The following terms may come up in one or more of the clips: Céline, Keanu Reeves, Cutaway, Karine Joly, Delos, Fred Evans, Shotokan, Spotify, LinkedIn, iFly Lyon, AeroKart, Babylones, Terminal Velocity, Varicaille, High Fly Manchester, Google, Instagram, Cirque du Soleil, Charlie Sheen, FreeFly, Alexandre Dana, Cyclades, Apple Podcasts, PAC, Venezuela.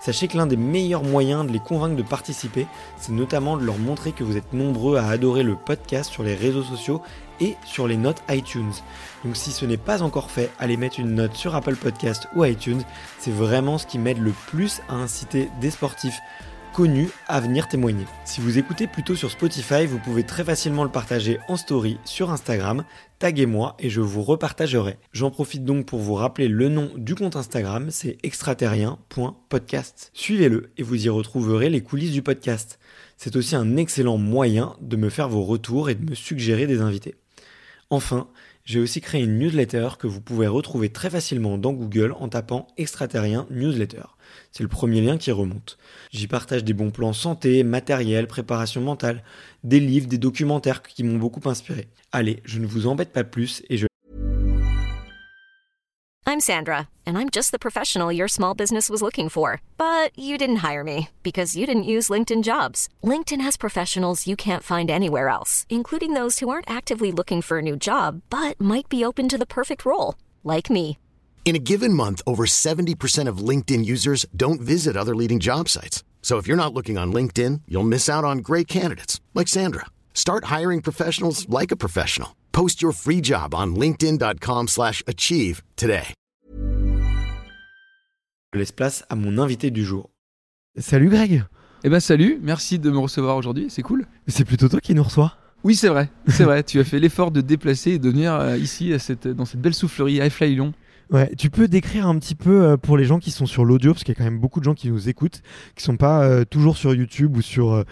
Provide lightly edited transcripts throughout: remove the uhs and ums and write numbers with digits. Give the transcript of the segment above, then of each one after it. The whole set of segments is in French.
Sachez que l'un des meilleurs moyens de les convaincre de participer, c'est notamment de leur montrer que vous êtes nombreux à adorer le podcast sur les réseaux sociaux et sur les notes iTunes. Donc si ce n'est pas encore fait, allez mettre une note sur Apple Podcasts ou iTunes, c'est vraiment ce qui m'aide le plus à inciter des sportifs connus à venir témoigner. Si vous écoutez plutôt sur Spotify, vous pouvez très facilement le partager en story sur Instagram, taguez-moi et je vous repartagerai. J'en profite donc pour vous rappeler le nom du compte Instagram, c'est extraterrien.podcast. Suivez-le et vous y retrouverez les coulisses du podcast. C'est aussi un excellent moyen de me faire vos retours et de me suggérer des invités. Enfin, j'ai aussi créé une newsletter que vous pouvez retrouver très facilement dans Google en tapant « Extraterrien newsletter ». C'est le premier lien qui remonte. J'y partage des bons plans santé, matériel, préparation mentale, des livres, des documentaires qui m'ont beaucoup inspiré. Allez, je ne vous embête pas plus et je... I'm Sandra, and I'm just the professional your small business was looking for. But you didn't hire me, because you didn't use LinkedIn Jobs. LinkedIn has professionals you can't find anywhere else, including those who aren't actively looking for a new job, but might be open to the perfect role, like me. In a given month, over 70% of LinkedIn users don't visit other leading job sites. So if you're not looking on LinkedIn, you'll miss out on great candidates, like Sandra. Start hiring professionals like a professional. Post your free job on linkedin.com/achieve today. Je laisse place à mon invité du jour. Salut Greg. Eh ben salut, merci de me recevoir aujourd'hui, c'est cool. C'est plutôt toi qui nous reçois. Oui c'est vrai, tu as fait l'effort de te déplacer et de venir ici à dans cette belle soufflerie High Fly Lyon. Ouais, tu peux décrire un petit peu pour les gens qui sont sur l'audio, parce qu'il y a quand même beaucoup de gens qui nous écoutent, qui sont pas toujours sur YouTube ou sur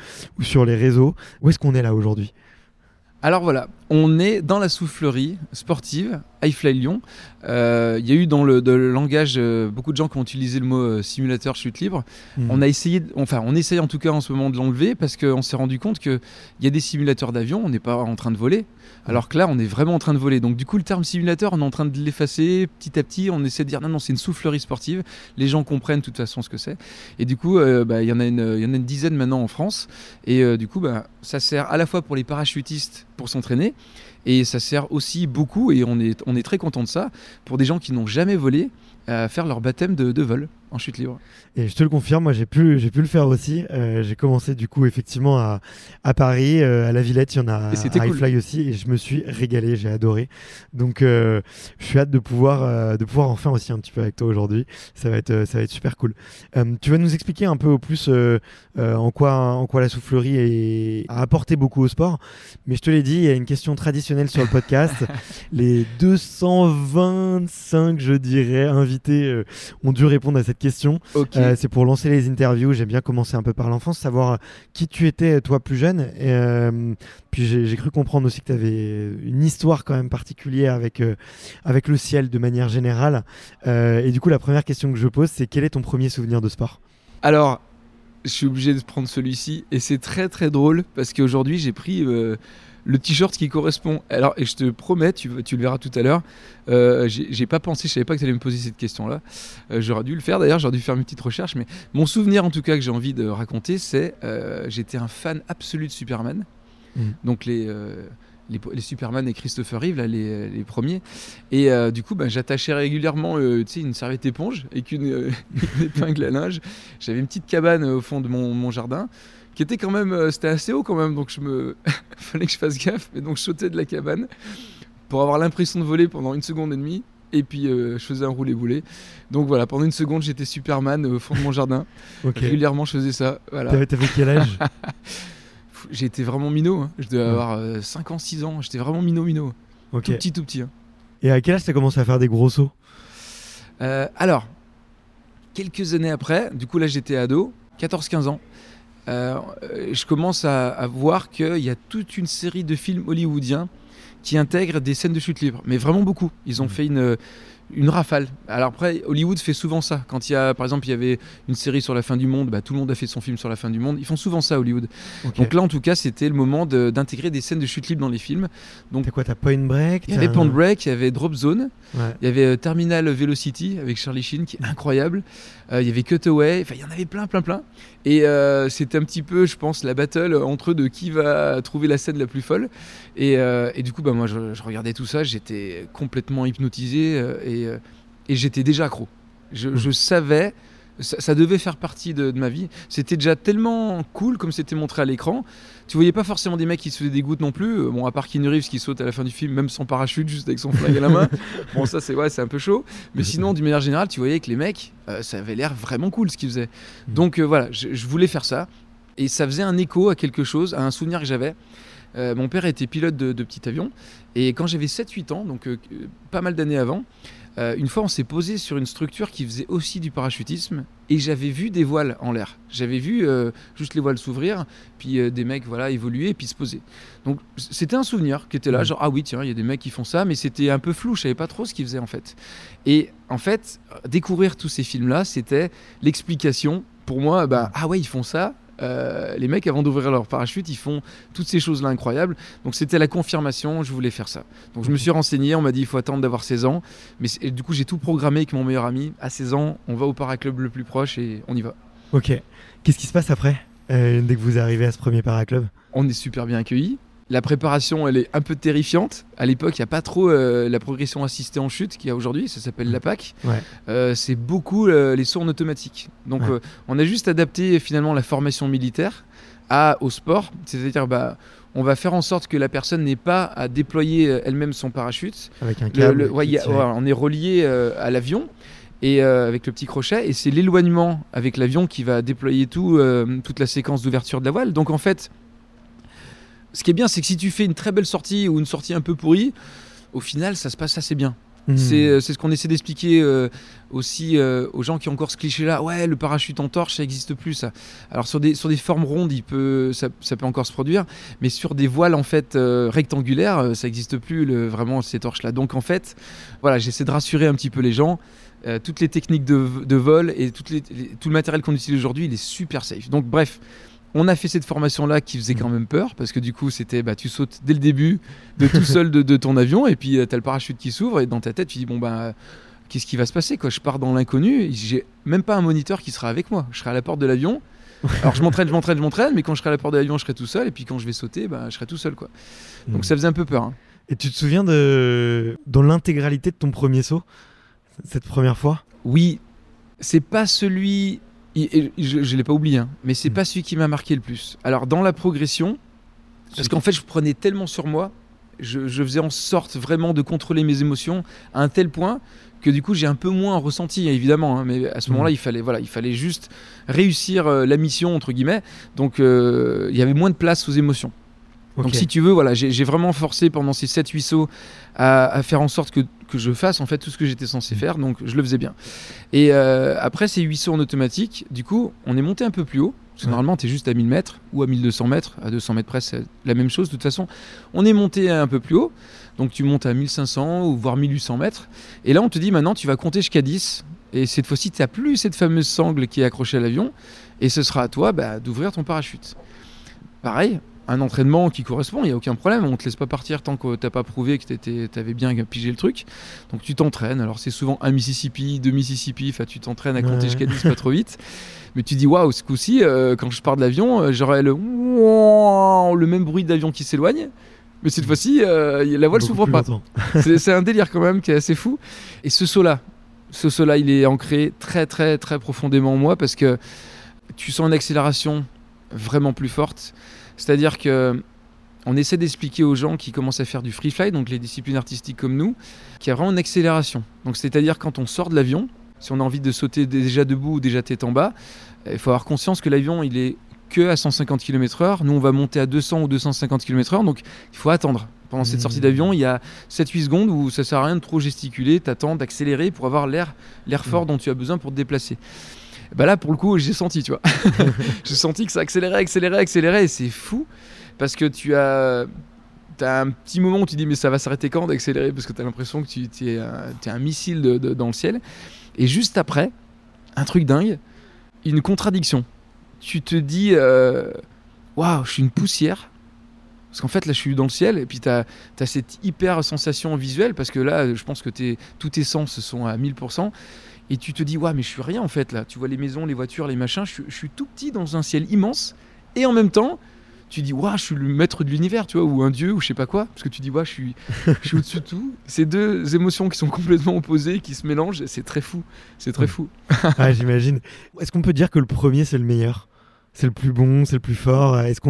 les réseaux. Où est-ce qu'on est là aujourd'hui ? Alors voilà, on est dans la soufflerie sportive iFly Lyon. Il y a eu dans le langage beaucoup de gens qui ont utilisé le mot simulateur chute libre. On essaye en tout cas en ce moment de l'enlever parce qu'on s'est rendu compte qu'il y a des simulateurs d'avion, on n'est pas en train de voler. Alors que là, on est vraiment en train de voler. Donc du coup, le terme simulateur, on est en train de l'effacer petit à petit. On essaie de dire non, c'est une soufflerie sportive. Les gens comprennent de toute façon ce que c'est. Et du coup, il y en a une dizaine maintenant en France. Et du coup, ça sert à la fois pour les parachutistes pour s'entraîner. Et ça sert aussi beaucoup, et on est très content de ça, pour des gens qui n'ont jamais volé, à faire leur baptême de vol en chute libre. Et je te le confirme, moi j'ai pu le faire aussi. J'ai commencé du coup effectivement à Paris, à la Villette, il y en a à iFly cool. Aussi, et je me suis régalé, j'ai adoré. Donc je suis hâte de pouvoir en faire aussi un petit peu avec toi aujourd'hui. Ça va être super cool. Tu vas nous expliquer un peu au plus en quoi la soufflerie a apporté beaucoup au sport. Mais je te l'ai dit, il y a une question traditionnelle sur le podcast. Les 225, je dirais, invités ont dû répondre à cette question. Okay. C'est pour lancer les interviews. J'aime bien commencer un peu par l'enfance, savoir qui tu étais, toi, plus jeune. Et, puis j'ai cru comprendre aussi que tu avais une histoire quand même particulière avec le ciel de manière générale. Et du coup, la première question que je pose, c'est quel est ton premier souvenir de sport ? Alors, je suis obligé de prendre celui-ci et c'est très très drôle parce qu'aujourd'hui, j'ai pris... le t-shirt qui correspond. Alors, et je te promets, tu le verras tout à l'heure, j'ai pas pensé, je savais pas que tu allais me poser cette question-là. J'aurais dû le faire d'ailleurs, j'aurais dû faire une petite recherche. Mais mon souvenir en tout cas que j'ai envie de raconter, c'est j'étais un fan absolu de Superman. Donc les Superman et Christopher Reeve, là, les premiers. Et du coup, j'attachais régulièrement une serviette éponge avec une épingle à linge. J'avais une petite cabane au fond de mon jardin. Qui était quand même, c'était assez haut quand même, donc fallait que je fasse gaffe, mais donc je sautais de la cabane pour avoir l'impression de voler pendant 1 seconde et demie, et puis je faisais un roulé-boulé. Donc voilà, pendant 1 seconde, j'étais Superman au fond de mon jardin. Okay. Régulièrement, je faisais ça. Voilà. T'avais quel âge ? J'étais vraiment minot, hein. Je devais avoir 5 ans, 6 ans, j'étais vraiment minot. Okay. Tout petit. Hein. Et à quel âge t'as commencé à faire des gros sauts ? Alors, quelques années après, du coup là j'étais ado, 14-15 ans, je commence à voir qu'il y a toute une série de films hollywoodiens qui intègrent des scènes de chute libre, mais vraiment beaucoup. Ils ont fait une rafale. Alors après, Hollywood fait souvent ça. Quand il y a, par exemple, il y avait une série sur la fin du monde, bah, tout le monde a fait son film sur la fin du monde. Ils font souvent ça à Hollywood. Okay. Donc là, en tout cas, c'était le moment d'intégrer des scènes de chute libre dans les films. Donc, t'as quoi ? T'as Point Break ? Il y avait Point Break, il y avait Drop Zone, il y avait Terminal Velocity avec Charlie Sheen, qui est incroyable. Il y avait Cutaway, enfin, il y en avait plein. Et c'était un petit peu, je pense, la battle entre eux de qui va trouver la scène la plus folle. Et du coup, bah, moi, je regardais tout ça, j'étais complètement hypnotisé et j'étais déjà accro. Je savais, ça devait faire partie de ma vie. C'était déjà tellement cool comme c'était montré à l'écran. Tu voyais pas forcément des mecs qui se faisaient des gouttes non plus. Bon, à part Keanu Reeves qui saute à la fin du film, même sans parachute, juste avec son flag à la main. Bon, ça, c'est un peu chaud. Mais sinon, d'une manière générale, tu voyais que les mecs, ça avait l'air vraiment cool ce qu'ils faisaient. Donc voilà, je voulais faire ça. Et ça faisait un écho à quelque chose, à un souvenir que j'avais. Mon père était pilote de petit avion. Et quand j'avais 7-8 ans, donc pas mal d'années avant, une fois on s'est posé sur une structure qui faisait aussi du parachutisme et j'avais vu des voiles en l'air. J'avais vu juste les voiles s'ouvrir, puis des mecs voilà, évoluer et puis se poser. Donc c'était un souvenir qui était là, genre ah oui tiens, il y a des mecs qui font ça, mais c'était un peu flou, je savais pas trop ce qu'ils faisaient en fait. Et en fait, découvrir tous ces films-là, c'était l'explication pour moi, bah ah ouais ils font ça. Les mecs avant d'ouvrir leur parachute ils font toutes ces choses là incroyables, donc c'était la confirmation, je voulais faire ça, donc je me suis renseigné, on m'a dit il faut attendre d'avoir 16 ans mais du coup j'ai tout programmé avec mon meilleur ami, à 16 ans on va au paraclub le plus proche et on y va. Ok, qu'est-ce qui se passe après dès que vous arrivez à ce premier paraclub? On est super bien accueillis. La préparation, elle est un peu terrifiante. À l'époque, il n'y a pas trop la progression assistée en chute qu'il y a aujourd'hui. Ça s'appelle la PAC. Ouais. C'est beaucoup les sauts en automatique. Donc, on a juste adapté finalement la formation militaire au sport. C'est-à-dire, bah, on va faire en sorte que la personne n'ait pas à déployer elle-même son parachute. Avec un câble. On est relié à l'avion. Et avec le petit crochet, et c'est l'éloignement avec l'avion qui va déployer toute la séquence d'ouverture de la voile. Donc, en fait... Ce qui est bien, c'est que si tu fais une très belle sortie ou une sortie un peu pourrie, au final, ça se passe assez bien. C'est ce qu'on essaie d'expliquer aussi aux gens qui ont encore ce cliché-là. Ouais, le parachute en torche, ça n'existe plus, ça. Alors, sur des formes rondes, ça peut encore se produire. Mais sur des voiles, en fait, rectangulaires, ça n'existe plus, vraiment, ces torches-là. Donc, en fait, voilà, j'essaie de rassurer un petit peu les gens. Toutes les techniques de vol et tout le matériel qu'on utilise aujourd'hui, il est super safe. Donc, bref... On a fait cette formation-là qui faisait quand même peur parce que du coup, c'était tu sautes dès le début de tout seul de ton avion et puis tu as le parachute qui s'ouvre et dans ta tête, tu dis qu'est-ce qui va se passer quoi ? Je pars dans l'inconnu, j'ai même pas un moniteur qui sera avec moi. Je serai à la porte de l'avion. Alors je m'entraîne, mais quand je serai à la porte de l'avion, je serai tout seul et puis quand je vais sauter, je serai tout seul quoi. Donc ça faisait un peu peur. Hein. Et tu te souviens dans l'intégralité de ton premier saut, cette première fois ? Oui, c'est pas celui... Et je l'ai pas oublié, hein, mais c'est pas celui qui m'a marqué le plus. Alors dans la progression, parce qu'en fait je prenais tellement sur moi, je faisais en sorte vraiment de contrôler mes émotions à un tel point que du coup j'ai un peu moins ressenti évidemment, hein, mais à ce moment-là il fallait juste réussir la mission entre guillemets, donc il y avait moins de place aux émotions. Okay. Donc si tu veux, voilà, j'ai vraiment forcé pendant ces 7-8 sauts à faire en sorte que je fasse en fait tout ce que j'étais censé faire, donc je le faisais bien. Et après ces 8 sauts en automatique, du coup, on est monté un peu plus haut, parce que normalement t'es juste à 1000 mètres ou à 1200 mètres, à 200 mètres près c'est la même chose de toute façon. On est monté un peu plus haut, donc tu montes à 1500 ou voire 1800 mètres, et là on te dit maintenant tu vas compter jusqu'à 10, et cette fois-ci t'as plus cette fameuse sangle qui est accrochée à l'avion, et ce sera à toi d'ouvrir ton parachute. Pareil, un entraînement qui correspond, il n'y a aucun problème, on ne te laisse pas partir tant que tu n'as pas prouvé que tu avais bien pigé le truc, donc tu t'entraînes, alors c'est souvent un Mississippi, deux Mississippi, tu t'entraînes à compter jusqu'à 10 pas trop vite, mais tu dis waouh, ce coup-ci, quand je pars de l'avion, j'aurai le même bruit d'avion qui s'éloigne, mais cette fois-ci, la voile ne s'ouvre pas. C'est un délire quand même qui est assez fou, et ce saut-là, il est ancré très très très profondément en moi, parce que tu sens une accélération vraiment plus forte. C'est-à-dire qu'on essaie d'expliquer aux gens qui commencent à faire du free-fly, donc les disciplines artistiques comme nous, qu'il y a vraiment une accélération. Donc, c'est-à-dire quand on sort de l'avion, si on a envie de sauter déjà debout ou déjà tête en bas, il faut avoir conscience que l'avion, il est que à 150 km/h. Nous, on va monter à 200 ou 250 km/h, donc il faut attendre. Pendant cette sortie d'avion, il y a 7-8 secondes où ça sert à rien de trop gesticuler, t'attends, d'accélérer pour avoir l'air fort dont tu as besoin pour te déplacer. Bah là, pour le coup, j'ai senti, tu vois. J'ai senti que ça accélérait, et c'est fou parce que t'as un petit moment où tu dis mais ça va s'arrêter quand d'accélérer, parce que t'as l'impression que t'es un missile dans le ciel. Et juste après, un truc dingue, une contradiction. Tu te dis waouh, je suis une poussière. Parce qu'en fait, là, je suis dans le ciel, et puis t'as cette hyper sensation visuelle, parce que là, je pense que tous tes sens sont à 1000%, et tu te dis, ouais, mais je suis rien, en fait, là. Tu vois les maisons, les voitures, les machins, je suis tout petit dans un ciel immense, et en même temps, tu dis, ouais, je suis le maître de l'univers, tu vois, ou un dieu, ou je sais pas quoi, parce que tu dis, ouais, je suis au-dessus de tout. Ces deux émotions qui sont complètement opposées, qui se mélangent, et c'est très fou. Ah, j'imagine. Est-ce qu'on peut dire que le premier, c'est le meilleur ? C'est le plus bon, c'est le plus fort. Est-ce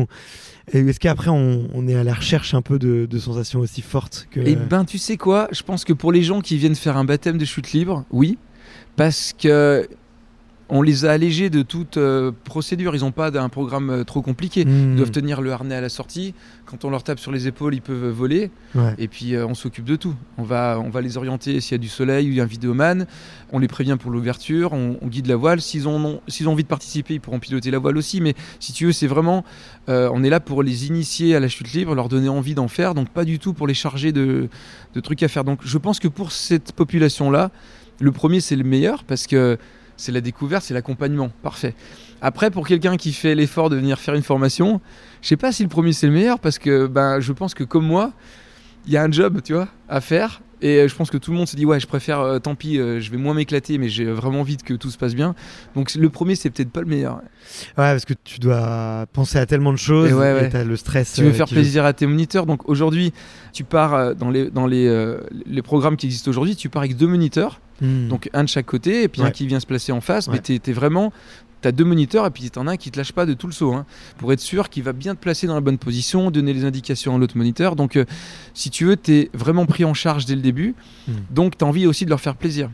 qu'après, on est à la recherche un peu de sensations aussi fortes que... Eh ben, tu sais quoi ? Je pense que pour les gens qui viennent faire un baptême de chute libre, oui, parce que on les a allégés de toute procédure. Ils n'ont pas un programme trop compliqué. Ils doivent tenir le harnais à la sortie. Quand on leur tape sur les épaules, ils peuvent voler. Ouais. Et puis, on s'occupe de tout. On va les orienter s'il y a du soleil ou il y a un vidéoman. On les prévient pour l'ouverture. On guide la voile. S'ils ont envie de participer, ils pourront piloter la voile aussi. Mais si tu veux, c'est vraiment... on est là pour les initier à la chute libre, leur donner envie d'en faire. Donc, pas du tout pour les charger de trucs à faire. Donc, je pense que pour cette population-là, le premier, c'est le meilleur parce que c'est la découverte, c'est l'accompagnement, parfait. Après, pour quelqu'un qui fait l'effort de venir faire une formation, je sais pas si le premier c'est le meilleur parce que je pense que comme moi, il y a un job, tu vois, à faire. Et je pense que tout le monde se dit ouais, je préfère, tant pis, je vais moins m'éclater, mais j'ai vraiment envie que tout se passe bien. Donc le premier, c'est peut-être pas le meilleur. Ouais, parce que tu dois penser à tellement de choses et t'as le stress. Tu veux faire plaisir à tes moniteurs. Donc aujourd'hui, tu pars dans les programmes qui existent aujourd'hui, tu pars avec 2 moniteurs, donc un de chaque côté et puis un qui vient se placer en face. Mais t'es vraiment... T'as 2 moniteurs et puis t'en as un qui te lâche pas de tout le saut, hein, pour être sûr qu'il va bien te placer dans la bonne position, donner les indications à l'autre moniteur. Donc si tu veux, t'es vraiment pris en charge dès le début, donc t'as envie aussi de leur faire plaisir.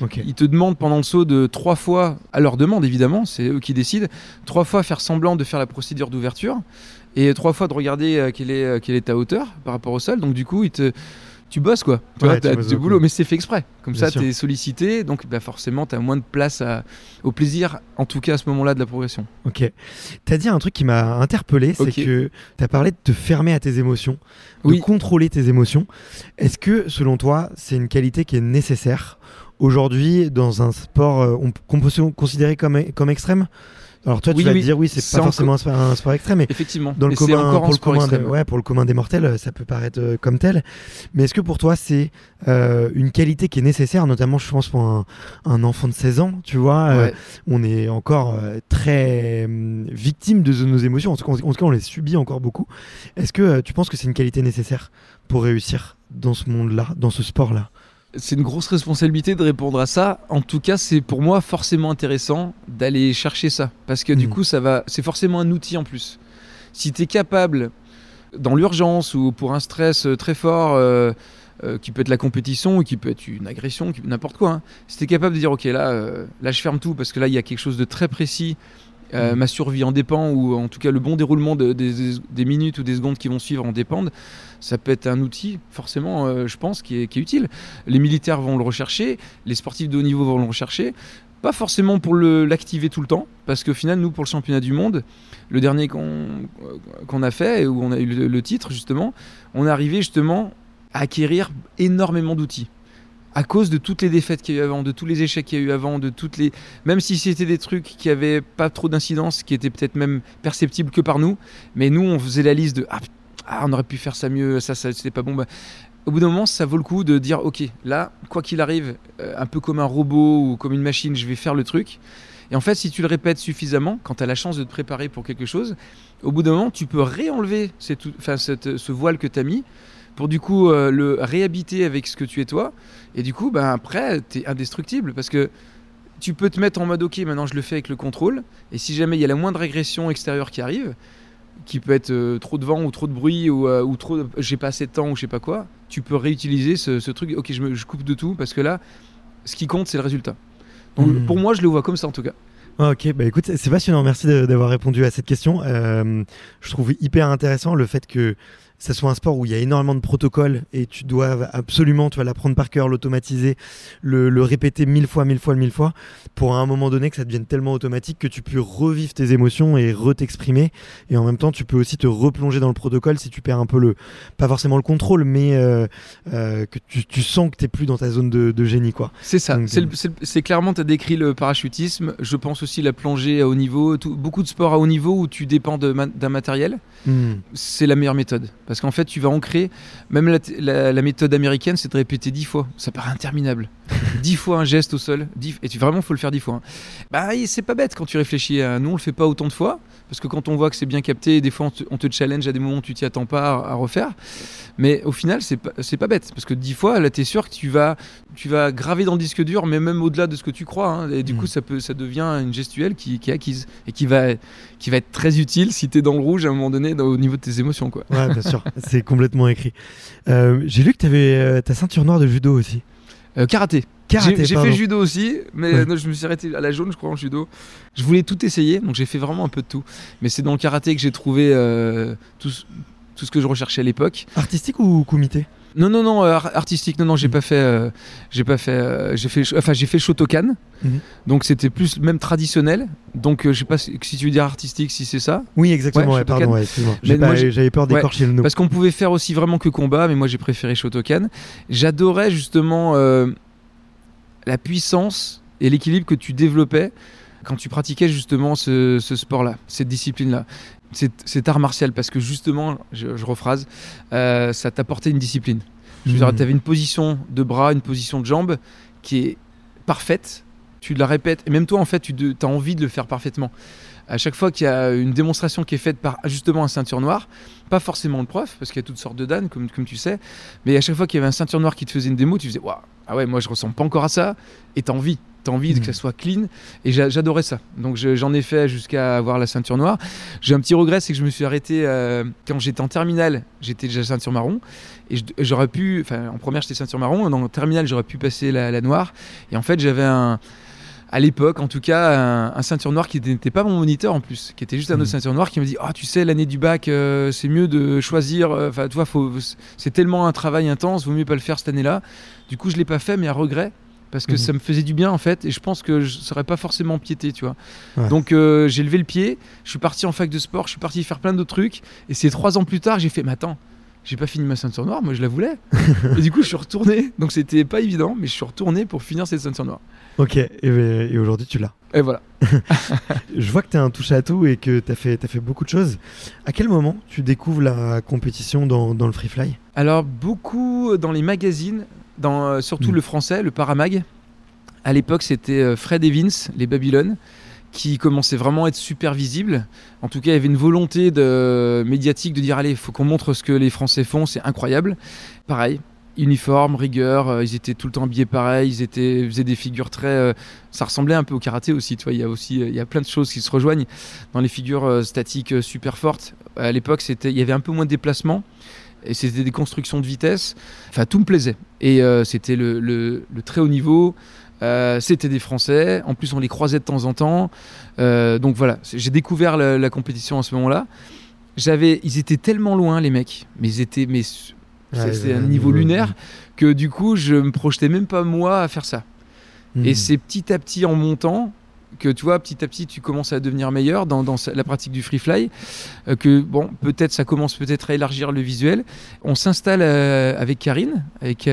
Okay. Ils te demandent pendant le saut de 3 fois, à leur demande évidemment, c'est eux qui décident, 3 fois faire semblant de faire la procédure d'ouverture et 3 fois de regarder quelle est ta hauteur par rapport au sol. Donc du coup, tu bosses quoi, tu as du boulot, mais c'est fait exprès. Comme bien ça, tu es sollicité, donc forcément, tu as moins de place au plaisir, en tout cas à ce moment-là de la progression. Ok. Tu as dit un truc qui m'a interpellé, c'est que tu as parlé de te fermer à tes émotions, de contrôler tes émotions. Est-ce que, selon toi, c'est une qualité qui est nécessaire aujourd'hui dans un sport qu'on peut considérer comme extrême ? Alors toi, tu vas dire c'est pas forcément un sport extrême, mais effectivement, dans le commun, pour le commun des mortels, ça peut paraître comme tel. Mais est-ce que pour toi, c'est une qualité qui est nécessaire, notamment, je pense, pour un enfant de 16 ans, tu vois, on est encore très victime de nos émotions, en tout cas, on les subit encore beaucoup. Est-ce que tu penses que c'est une qualité nécessaire pour réussir dans ce monde-là, dans ce sport-là ? C'est une grosse responsabilité de répondre à ça. En tout cas, c'est pour moi forcément intéressant d'aller chercher ça. Parce que du coup, c'est forcément un outil en plus. Si tu es capable, dans l'urgence ou pour un stress très fort, qui peut être la compétition ou qui peut être une agression, n'importe quoi, hein, si tu es capable de dire « Ok, là, je ferme tout parce que là, il y a quelque chose de très précis. » Ma survie en dépend, ou en tout cas le bon déroulement des minutes ou des secondes qui vont suivre en dépendent. Ça peut être un outil forcément, je pense, qui est utile. Les militaires vont le rechercher, les sportifs de haut niveau vont le rechercher, pas forcément pour l'activer tout le temps, parce qu'au final, nous, pour le championnat du monde, le dernier qu'on a fait, où on a eu le titre justement, on est arrivé justement à acquérir énormément d'outils. À cause de toutes les défaites qu'il y a eu avant, de tous les échecs qu'il y a eu avant, même si c'était des trucs qui n'avaient pas trop d'incidence, qui étaient peut-être même perceptibles que par nous, mais nous, on faisait la liste de on aurait pu faire ça mieux, ça c'était pas bon. Au bout d'un moment, ça vaut le coup de dire ok, là, quoi qu'il arrive, un peu comme un robot ou comme une machine, je vais faire le truc. Et en fait, si tu le répètes suffisamment, quand tu as la chance de te préparer pour quelque chose, au bout d'un moment, tu peux réenlever ce voile que tu as mis, pour du coup le réhabiter avec ce que tu es toi, et du coup après t'es indestructible, parce que tu peux te mettre en mode ok, maintenant je le fais avec le contrôle, et si jamais il y a la moindre agression extérieure qui arrive, qui peut être trop de vent ou trop de bruit ou trop j'ai pas assez de temps ou je sais pas quoi, tu peux réutiliser ce truc, ok, je coupe de tout parce que là ce qui compte c'est le résultat. Donc pour moi je le vois comme ça en tout cas. Ok, écoute, c'est passionnant, merci d'avoir répondu à cette question. Je trouve hyper intéressant le fait que ça soit un sport où il y a énormément de protocoles et tu dois absolument, tu vas l'apprendre par cœur, l'automatiser, le répéter mille fois, pour à un moment donné que ça devienne tellement automatique que tu peux revivre tes émotions et re-t'exprimer. Et en même temps, tu peux aussi te replonger dans le protocole si tu perds un peu le, pas forcément le contrôle, mais que tu sens que t'es plus dans ta zone de génie, quoi. C'est ça. Donc, c'est clairement, t'as décrit le parachutisme. Je pense aussi la plongée à haut niveau, beaucoup de sports à haut niveau où tu dépends d'un matériel. C'est la meilleure méthode. Parce qu'en fait, tu vas ancrer. Même la méthode américaine, c'est de répéter 10 fois. Ça paraît interminable. 10 fois un geste au sol. Et vraiment, il faut le faire 10 fois. Hein. Bah, c'est pas bête quand tu réfléchis. Nous, on le fait pas autant de fois. Parce que quand on voit que c'est bien capté, des fois, on te challenge à des moments où tu t'y attends pas à refaire. Mais au final, c'est pas bête. Parce que 10 fois, là, t'es sûr que tu vas graver dans le disque dur, mais même au-delà de ce que tu crois. Hein. Et du coup, ça devient une gestuelle qui est acquise. Et qui va être très utile si t'es dans le rouge à un moment donné, au niveau de tes émotions, quoi. Ouais, bien sûr. C'est complètement écrit. J'ai lu que tu avais ta ceinture noire de judo aussi. Karaté. J'ai fait judo aussi, mais ouais. Non, je me suis arrêté à la jaune, je crois, en judo. Je voulais tout essayer, donc j'ai fait vraiment un peu de tout. Mais c'est dans le karaté que j'ai trouvé tout ce que je recherchais à l'époque. Artistique ou comité ? Non, artistique. Non, j'ai fait Shotokan. Donc c'était plus même traditionnel. Donc je sais pas si tu veux dire artistique, si c'est ça. Oui, exactement. Ouais, pardon, excuse-moi. J'avais peur d'écorcher le nom. Parce qu'on pouvait faire aussi vraiment que combat, mais moi j'ai préféré Shotokan. J'adorais justement la puissance et l'équilibre que tu développais quand tu pratiquais justement ce sport-là, cette discipline-là. Cet art martial, parce que justement, je rephrase, ça t'apportait une discipline. Je veux dire, t'avais une position de bras, une position de jambe qui est parfaite, tu la répètes, et même toi en fait, t'as envie de le faire parfaitement. À chaque fois qu'il y a une démonstration qui est faite par justement un ceinture noire, pas forcément le prof, parce qu'il y a toutes sortes de dames, comme tu sais, mais à chaque fois qu'il y avait un ceinture noire qui te faisait une démo, tu faisais waouh, ah ouais, moi je ressemble pas encore à ça, et t'as envie que ça soit clean, et j'adorais ça. Donc j'en ai fait jusqu'à avoir la ceinture noire. J'ai un petit regret, c'est que je me suis arrêté quand j'étais en terminale, j'étais déjà ceinture marron, et j'aurais pu, enfin en première j'étais ceinture marron, en terminale j'aurais pu passer la noire, et en fait j'avais à l'époque, en tout cas, un ceinture noire qui n'était pas mon moniteur en plus, qui était juste un autre ceinture noire qui me dit « Ah, tu sais, l'année du bac, c'est mieux de choisir, enfin, tu vois, c'est tellement un travail intense, vaut mieux pas le faire cette année-là. » Du coup, je ne l'ai pas fait, mais à regret, parce que ça me faisait du bien en fait, et je pense que je ne serais pas forcément empiété, tu vois. Ouais. Donc, j'ai levé le pied, je suis parti en fac de sport, je suis parti faire plein d'autres trucs, et c'est 3 ans plus tard, j'ai fait « Mais attends, j'ai pas fini ma ceinture noire, moi je la voulais. » Et du coup, je suis retourné, donc c'était pas évident, mais je suis retourné pour finir cette ceinture noire. Ok, et aujourd'hui tu l'as. Et voilà. Je vois que tu as un touche à tout et que t'as fait beaucoup de choses. À quel moment tu découvres la compétition dans le freefly ? Alors beaucoup dans les magazines, surtout le français, le Paramag. À l'époque c'était Fred Evans, les Babylones, qui commençaient vraiment à être super visibles. En tout cas il y avait une volonté médiatique de dire allez, il faut qu'on montre ce que les Français font, c'est incroyable. Pareil. Uniforme, rigueur, ils étaient tout le temps habillés pareil, ils faisaient des figures très... ça ressemblait un peu au karaté aussi, tu vois, il y a plein de choses qui se rejoignent dans les figures statiques super fortes. À l'époque, il y avait un peu moins de déplacements, et c'était des constructions de vitesse, enfin tout me plaisait. Et c'était le très haut niveau, c'était des Français, en plus on les croisait de temps en temps, donc voilà, j'ai découvert la compétition à ce moment-là. Ils étaient tellement loin les mecs, mais ils étaient... c'est un niveau lunaire que du coup je me projetais même pas moi à faire ça. Et c'est petit à petit en montant que tu vois, petit à petit tu commences à devenir meilleur dans la pratique du free fly, que bon, peut-être ça commence peut-être à élargir le visuel. On s'installe avec Karine, avec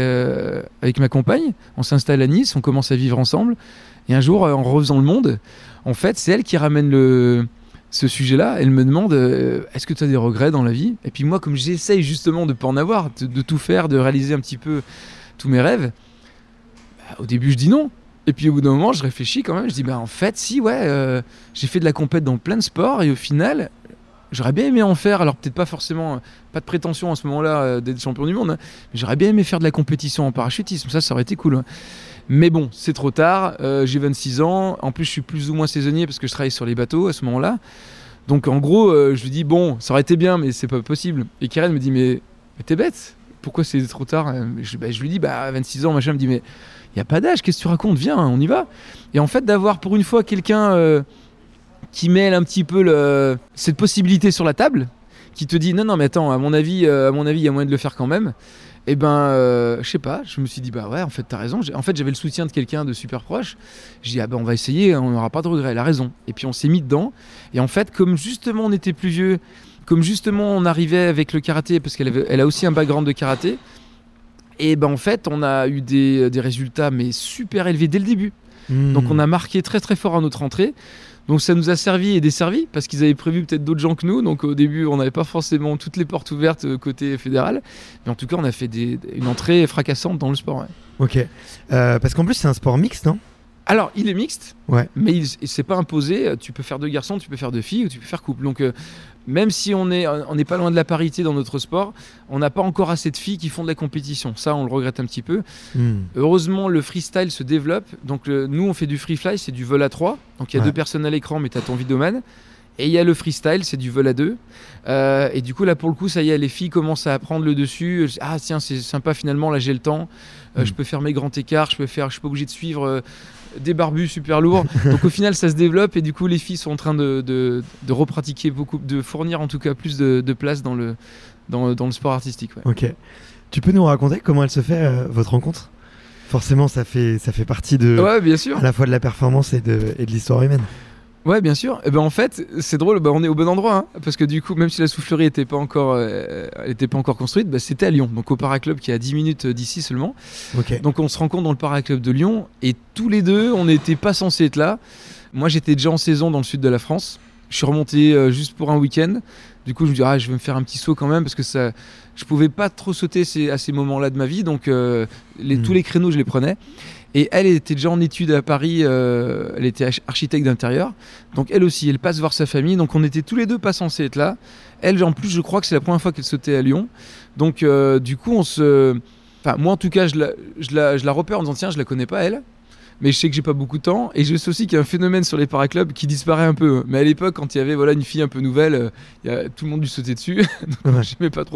ma compagne, on s'installe à Nice, on commence à vivre ensemble, et un jour en refaisant le monde, en fait c'est elle qui ramène ce sujet-là, elle me demande est-ce que tu as des regrets dans la vie ? Et puis moi, comme j'essaye justement de ne pas en avoir, de tout faire, de réaliser un petit peu tous mes rêves, bah, au début je dis non. Et puis au bout d'un moment, je réfléchis quand même, je dis bah, en fait, si, ouais, j'ai fait de la compète dans plein de sports et au final, j'aurais bien aimé en faire, alors peut-être pas forcément, pas de prétention à ce moment-là d'être champion du monde, hein, mais j'aurais bien aimé faire de la compétition en parachutisme, ça aurait été cool. Hein. Mais bon, c'est trop tard, j'ai 26 ans, en plus je suis plus ou moins saisonnier parce que je travaille sur les bateaux à ce moment-là. Donc en gros, je lui dis, bon, ça aurait été bien, mais c'est pas possible. Et Karen me dit, mais t'es bête, pourquoi c'est trop tard ? Je lui dis, bah 26 ans, machin, elle me dit, mais il n'y a pas d'âge, qu'est-ce que tu racontes ? Viens, on y va. Et en fait, d'avoir pour une fois quelqu'un qui mêle un petit peu cette possibilité sur la table, qui te dit non mais attends, à mon avis il y a moyen de le faire quand même, et je sais pas, je me suis dit bah ouais en fait t'as raison. En fait j'avais le soutien de quelqu'un de super proche, j'ai dit ah bah on va essayer, on n'aura pas de regrets, elle a raison. Et puis on s'est mis dedans, et en fait comme justement on était plus vieux, comme justement on arrivait avec le karaté, parce qu'elle a aussi un background de karaté, et en fait on a eu des résultats mais super élevés dès le début. Donc on a marqué très très fort à notre entrée. Donc ça nous a servi et desservi, parce qu'ils avaient prévu peut-être d'autres gens que nous. Donc au début on n'avait pas forcément toutes les portes ouvertes côté fédéral, mais en tout cas on a fait une entrée fracassante dans le sport. Ouais. Ok, parce qu'en plus c'est un sport mixte, non ? Alors il est mixte, ouais. Mais c'est pas imposé. Tu peux faire deux garçons, tu peux faire deux filles, ou tu peux faire couple. Donc même si on n'est pas loin de la parité dans notre sport, on n'a pas encore assez de filles qui font de la compétition. Ça, on le regrette un petit peu. Heureusement, le freestyle se développe. Donc, nous, on fait du freefly, c'est du vol à 3. Donc, il y a deux personnes à l'écran, mais tu as ton vidéoman. Et il y a le freestyle, c'est du vol à 2. Et du coup, là, pour le coup, ça y est, les filles commencent à prendre le dessus. Ah, tiens, c'est sympa, finalement, là, j'ai le temps. Je peux faire mes grands écarts, je suis pas obligé de suivre... des barbus super lourds. Donc au final ça se développe, et du coup les filles sont en train de repratiquer beaucoup, de fournir en tout cas plus de place dans le sport artistique. Ouais. Ok. Tu peux nous raconter comment elle se fait votre rencontre ? Forcément ça fait partie de bien sûr. À la fois de la performance et de l'histoire humaine. Ouais, bien sûr. Et en fait, c'est drôle, on est au bon endroit, hein, parce que du coup, même si la soufflerie n'était pas encore construite, c'était à Lyon, donc au paraclub qui est à 10 minutes d'ici seulement. Okay. Donc on se rencontre dans le paraclub de Lyon, et tous les deux, on n'était pas censés être là. Moi, j'étais déjà en saison dans le sud de la France. Je suis remonté juste pour un week-end. Du coup, je me dis, je vais me faire un petit saut quand même, parce que ça, je pouvais pas trop sauter à ces moments-là de ma vie, donc tous les créneaux, je les prenais. Et elle était déjà en études à Paris, elle était architecte d'intérieur, donc elle aussi, elle passe voir sa famille, donc on était tous les deux pas censés être là. Elle, en plus, je crois que c'est la première fois qu'elle sautait à Lyon, donc du coup, moi en tout cas, je la repère en disant tiens, je la connais pas elle, mais je sais que j'ai pas beaucoup de temps, et je sais aussi qu'il y a un phénomène sur les paraclubs qui disparaît un peu, mais à l'époque, quand il y avait une fille un peu nouvelle, tout le monde lui sautait dessus, donc j'aimais pas trop.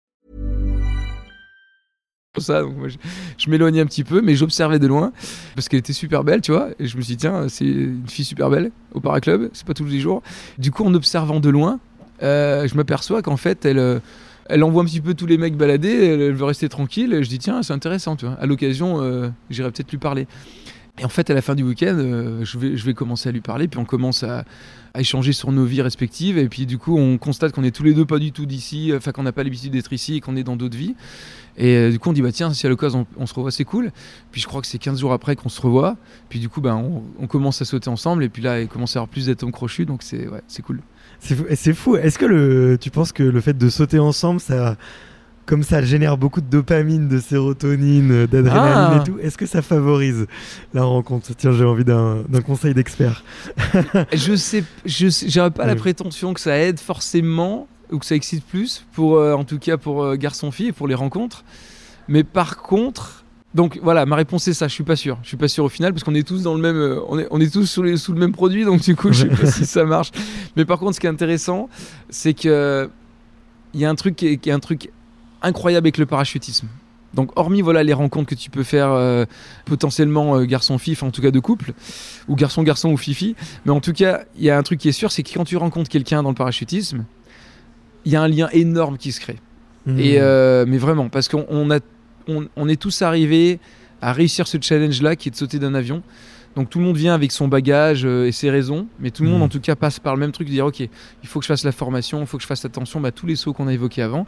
Ça, donc moi, je m'éloignais un petit peu, mais j'observais de loin parce qu'elle était super belle, tu vois, et je me suis dit tiens, c'est une fille super belle au paraclub, c'est pas tous les jours. Du coup, en observant de loin, je m'aperçois qu'en fait elle envoie un petit peu tous les mecs balader, elle veut rester tranquille. Je dis tiens, c'est intéressant, tu vois, à l'occasion j'irai peut-être lui parler. Et en fait, à la fin du week-end, je vais commencer à lui parler, puis on commence à échanger sur nos vies respectives. Et puis du coup, on constate qu'on est tous les deux pas du tout d'ici, enfin qu'on n'a pas l'habitude d'être ici et qu'on est dans d'autres vies. Et du coup, on dit, tiens, si à l'occasion on se revoit, c'est cool. Puis je crois que c'est 15 jours après qu'on se revoit. Puis du coup, on commence à sauter ensemble. Et puis là, il commence à avoir plus d'atomes crochus, donc c'est cool. C'est fou. Est-ce que tu penses que le fait de sauter ensemble, ça... Comme ça génère beaucoup de dopamine, de sérotonine, d'adrénaline et tout. Est-ce que ça favorise la rencontre ? Tiens, j'ai envie d'un conseil d'expert. Je sais, j'aurais pas la prétention que ça aide forcément ou que ça excite plus, en tout cas pour garçons-filles et pour les rencontres. Mais par contre, donc voilà, ma réponse c'est ça. Je suis pas sûr au final, parce qu'on est tous dans le même, on est tous sous le même produit, donc du coup, je sais pas si ça marche. Mais par contre, ce qui est intéressant, c'est que il y a un truc qui est un truc incroyable avec le parachutisme. Donc hormis les rencontres que tu peux faire potentiellement garçon-fille, en tout cas de couple, ou garçon-garçon ou fille-fille, mais en tout cas il y a un truc qui est sûr, c'est que quand tu rencontres quelqu'un dans le parachutisme, il y a un lien énorme qui se crée. Et, mais vraiment, parce qu'on est tous arrivés à réussir ce challenge-là qui est de sauter d'un avion. Donc tout le monde vient avec son bagage et ses raisons, mais tout le monde en tout cas passe par le même truc de dire ok, il faut que je fasse la formation, il faut que je fasse attention à tous les sauts qu'on a évoqués avant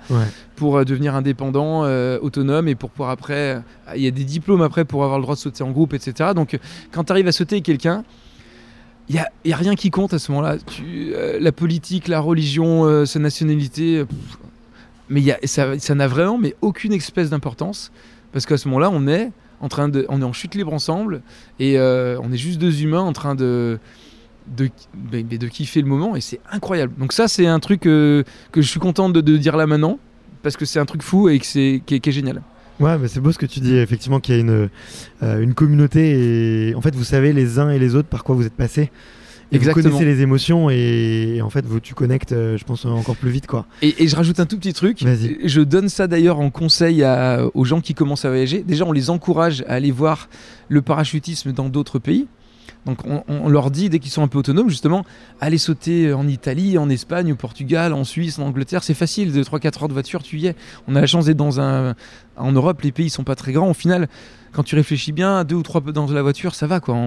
pour devenir indépendant, autonome, et pour pouvoir après, il y a des diplômes après pour avoir le droit de sauter en groupe, etc. Donc quand tu arrives à sauter avec quelqu'un, il n'y a rien qui compte à ce moment-là. La politique, la religion, sa nationalité, mais ça n'a vraiment aucune espèce d'importance, parce qu'à ce moment-là on est en chute libre ensemble, et on est juste deux humains en train de de kiffer le moment, et c'est incroyable. Donc ça, c'est un truc que je suis content de dire là maintenant, parce que c'est un truc fou et qui est génial. Ouais, mais c'est beau ce que tu dis, effectivement, qu'il y a une communauté, et en fait vous savez les uns et les autres par quoi vous êtes passés. Et vous connaissez les émotions et en fait tu connectes, je pense, encore plus vite, quoi. Et je rajoute un tout petit truc. Vas-y. Je donne ça d'ailleurs en conseil aux gens qui commencent à voyager. Déjà, on les encourage à aller voir le parachutisme dans d'autres pays. Donc on leur dit, dès qu'ils sont un peu autonomes, justement, allez sauter en Italie, en Espagne, au Portugal, en Suisse, en Angleterre, c'est facile, de 3-4 heures de voiture, tu y es. On a la chance d'être en Europe, les pays sont pas très grands. Au final, quand tu réfléchis bien, 2 ou 3 dans la voiture, ça va, quoi.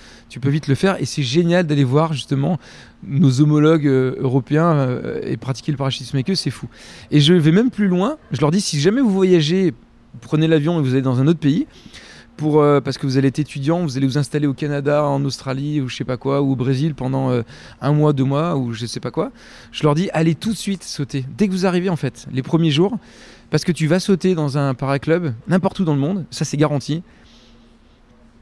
Tu peux vite le faire, et c'est génial d'aller voir justement nos homologues européens et pratiquer le parachutisme avec eux, c'est fou. Et je vais même plus loin, je leur dis, si jamais vous voyagez, prenez l'avion et vous allez dans un autre pays, parce que vous allez être étudiant, vous allez vous installer au Canada, en Australie, ou je sais pas quoi, ou au Brésil pendant 1 mois, 2 mois, ou je sais pas quoi, je leur dis, allez tout de suite sauter. Dès que vous arrivez, en fait, les premiers jours, parce que tu vas sauter dans un paraclub, n'importe où dans le monde, ça c'est garanti.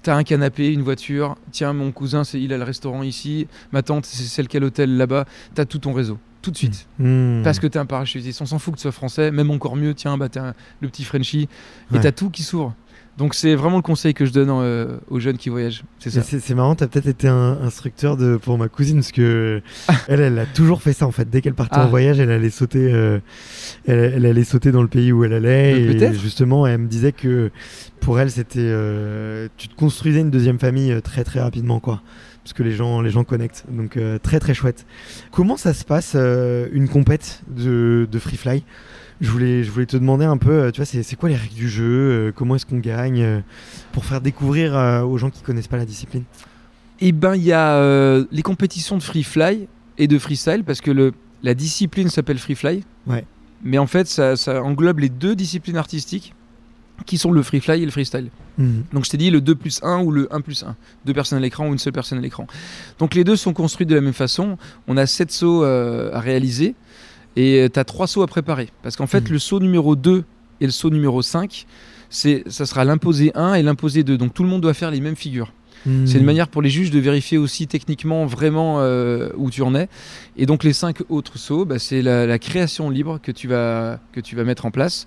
T'as un canapé, une voiture, tiens, mon cousin, il a le restaurant ici, ma tante, c'est celle qui a l'hôtel là-bas, t'as tout ton réseau. Tout de suite, parce que t'es un parachutiste, on s'en fout que tu sois français, même encore mieux, tiens, bah, t'as le petit Frenchie, et t'as tout qui s'ouvre. Donc c'est vraiment le conseil que je donne aux jeunes qui voyagent. C'est ça. C'est marrant, t'as peut-être été un instructeur pour ma cousine, parce que elle a toujours fait ça, en fait. Dès qu'elle partait en voyage, elle allait sauter. Elle allait sauter dans le pays où elle allait. Mais et peut-être. Justement, elle me disait que pour elle, c'était tu te construisais une deuxième famille très très rapidement, quoi. Parce que les gens connectent. Donc très très chouette. Comment ça se passe une compète de FreeFly ? Je voulais te demander un peu, tu vois, c'est quoi les règles du jeu, comment est-ce qu'on gagne, pour faire découvrir aux gens qui connaissent pas la discipline. Eh ben, il y a les compétitions de free fly et de freestyle, parce que la discipline s'appelle free fly. Ouais. Mais en fait, ça englobe les deux disciplines artistiques qui sont le free fly et le freestyle. Donc je t'ai dit le 2+1 ou le 1+1, 2 personnes à l'écran ou une seule personne à l'écran. Donc les deux sont construits de la même façon. On a 7 sauts à réaliser. Et tu as 3 sauts à préparer. Parce qu'en fait, le saut numéro 2 et le saut numéro 5, ça sera l'imposé 1 et l'imposé 2. Donc tout le monde doit faire les mêmes figures. C'est une manière pour les juges de vérifier aussi techniquement vraiment où tu en es. Et donc les 5 autres sauts, bah, c'est la création libre que tu vas mettre en place.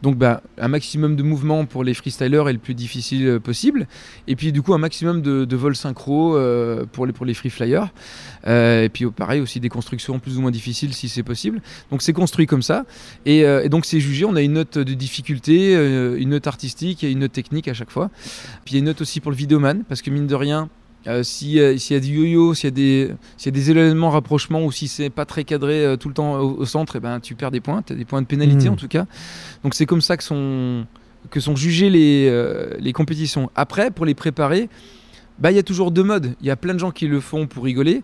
Donc bah, un maximum de mouvements pour les freestylers est le plus difficile possible. Et puis du coup un maximum de vols synchro pour les free flyers. Et puis pareil aussi des constructions plus ou moins difficiles si c'est possible. Donc c'est construit comme ça. Et donc c'est jugé, on a une note de difficulté, une note artistique et une note technique à chaque fois. Puis il y a une note aussi pour le vidéoman, parce que mine de rien, s'il y a du yo-yo, s'il y a des éléments rapprochement, ou si c'est pas très cadré tout le temps au centre, et ben, tu perds des points, tu as des points de pénalité en tout cas. Donc c'est comme ça que sont jugées les compétitions. Après, pour les préparer, bah, il y a toujours 2 modes. Il y a plein de gens qui le font pour rigoler,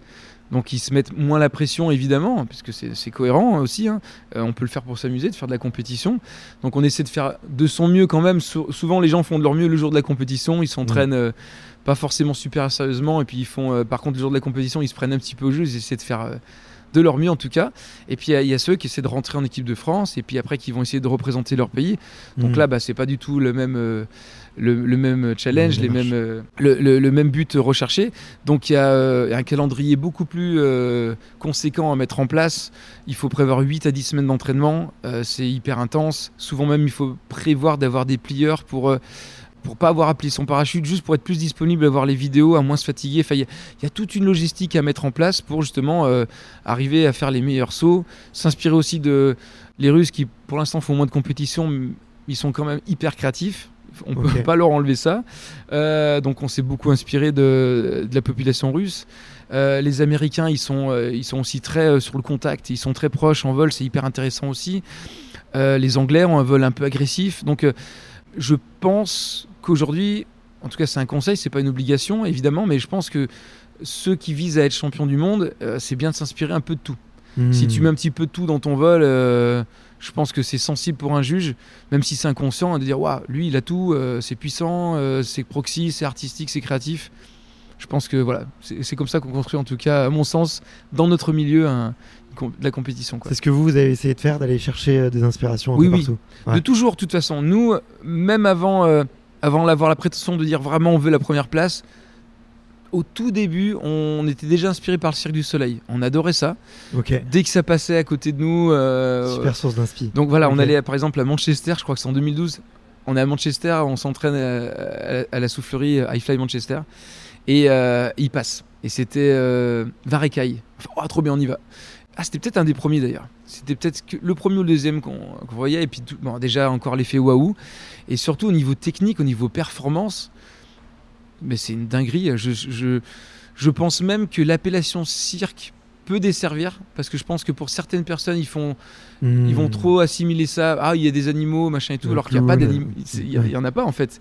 donc ils se mettent moins la pression évidemment, puisque c'est cohérent aussi, hein. On peut le faire pour s'amuser, de faire de la compétition, donc on essaie de faire de son mieux quand même. Souvent les gens font de leur mieux le jour de la compétition, ils s'entraînent pas forcément super sérieusement, et puis ils font par contre le jour de la compétition ils se prennent un petit peu au jeu, ils essaient de faire de leur mieux en tout cas. Et puis il y a ceux qui essaient de rentrer en équipe de France, et puis après qui vont essayer de représenter leur pays, donc là bah, c'est pas du tout le même le même challenge, le même but recherché. Donc il y a un calendrier beaucoup plus conséquent à mettre en place. Il faut prévoir 8 à 10 semaines d'entraînement, c'est hyper intense. Souvent même il faut prévoir d'avoir des plieurs pour pas avoir à plier son parachute, juste pour être plus disponible à voir les vidéos, à moins se fatiguer. Enfin, il y a toute une logistique à mettre en place pour justement arriver à faire les meilleurs sauts, s'inspirer aussi de les Russes qui pour l'instant font moins de compétition, mais ils sont quand même hyper créatifs. On peut pas leur enlever ça. Donc on s'est beaucoup inspiré de la population russe. Les Américains, ils sont aussi très sur le contact, ils sont très proches en vol, c'est hyper intéressant aussi. Les Anglais ont un vol un peu agressif. Donc je pense qu'aujourd'hui, en tout cas c'est un conseil, c'est pas une obligation évidemment, mais je pense que ceux qui visent à être champions du monde, c'est bien de s'inspirer un peu de tout. Si tu mets un petit peu de tout dans ton vol, je pense que c'est sensible pour un juge, même si c'est inconscient, de dire waouh, lui il a tout, c'est puissant, c'est proxy, c'est artistique, c'est créatif. Je pense que voilà, c'est comme ça qu'on construit en tout cas, à mon sens, dans notre milieu, de la compétition, quoi. C'est ce que vous avez essayé de faire, d'aller chercher des inspirations un peu partout. Ouais. De toujours, de toute façon. Nous, même avant d'avoir la prétention de dire vraiment on veut la première place, au tout début, on était déjà inspiré par le Cirque du Soleil. On adorait ça. Okay. Dès que ça passait à côté de nous. Super source d'inspi. Donc voilà, okay. On allait par exemple à Manchester, je crois que c'est en 2012. On est à Manchester, on s'entraîne à la soufflerie High Fly Manchester. Et il passe. Et c'était Varicaille. Enfin, oh, trop bien, on y va. Ah, c'était peut-être un des premiers d'ailleurs. C'était peut-être le premier ou le deuxième qu'on voyait. Et puis, bon, déjà, encore l'effet waouh. Et surtout, au niveau technique, au niveau performance, mais c'est une dinguerie. Je pense même que l'appellation cirque peut desservir. Parce que je pense que pour certaines personnes, ils vont trop assimiler ça. Ah, il y a des animaux, machin et tout. Alors qu'il n'y a pas d'animaux. Il n'y en a pas en fait.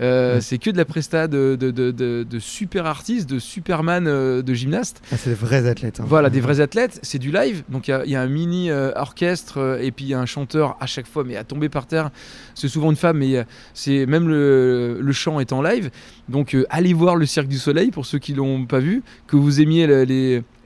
C'est que de la presta de super artistes, de Superman, de gymnastes. Ah, c'est des vrais athlètes. Hein. Voilà, des vrais athlètes. C'est du live. Donc il y a un mini orchestre et puis il y a un chanteur à chaque fois, mais à tomber par terre. C'est souvent une femme, mais c'est même le chant est en live. Donc allez voir le Cirque du Soleil pour ceux qui l'ont pas vu, que vous aimiez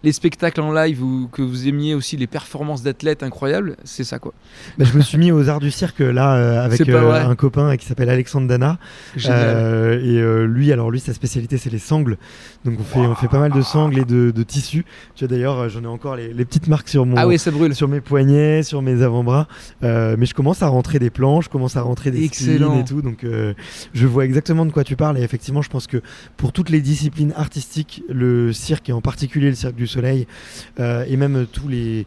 les spectacles en live ou que vous aimiez aussi les performances d'athlètes incroyables, c'est ça quoi. Bah, je me suis mis aux arts du cirque là avec un copain qui s'appelle Alexandre Dana. Et lui sa spécialité c'est les sangles. Donc on fait pas mal de sangles et de tissus. Tu vois, d'ailleurs j'en ai encore les petites marques sur mon ça brûle. Sur mes poignets, sur mes avant-bras. Mais je commence à rentrer des planches, je commence à rentrer des spines et tout. Donc je vois exactement de quoi tu parles et effectivement je pense que pour toutes les disciplines artistiques, le cirque et en particulier le Cirque du Soleil et même tous les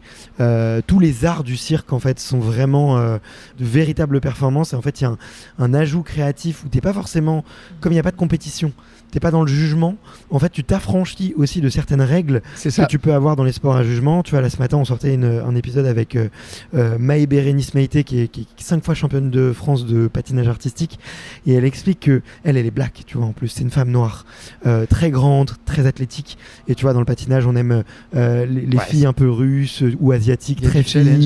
arts du cirque en fait sont vraiment de véritables performances et en fait il y a un ajout créatif où t'es pas forcément, comme il n'y a pas de compétition, t'es pas dans le jugement, en fait tu t'affranchis aussi de certaines règles que tu peux avoir dans les sports à jugement. Tu vois, là ce matin on sortait un épisode avec Mae Berenice Meite qui est 5 fois championne de France de patinage artistique et elle explique que elle est black, tu vois, en plus c'est une femme noire très grande, très athlétique et tu vois dans le patinage on aime les filles un peu russes ou asiatiques très fines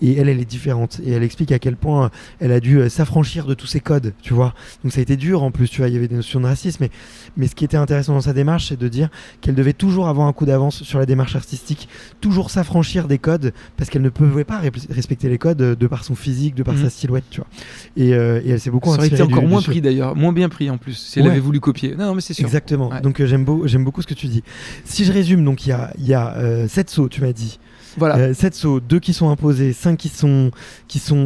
et elle est différente et elle explique à quel point elle a dû s'affranchir de tous ces codes, tu vois, donc ça a été dur. En plus tu vois il y avait des notions de racisme mais ce qui était intéressant dans sa démarche c'est de dire qu'elle devait toujours avoir un coup d'avance sur la démarche artistique, toujours s'affranchir des codes parce qu'elle ne pouvait pas respecter les codes de par son physique, de par sa silhouette, tu vois, et elle s'est beaucoup inspirée. Ça aurait été encore moins pris d'ailleurs, moins bien pris en plus si elle avait voulu copier. Non mais c'est sûr, exactement, ouais. Donc j'aime beaucoup ce que tu dis. Si je résume, donc il y a 7 sauts, tu m'as dit. Voilà. 7 sauts, 2 qui sont imposés, 5 qui sont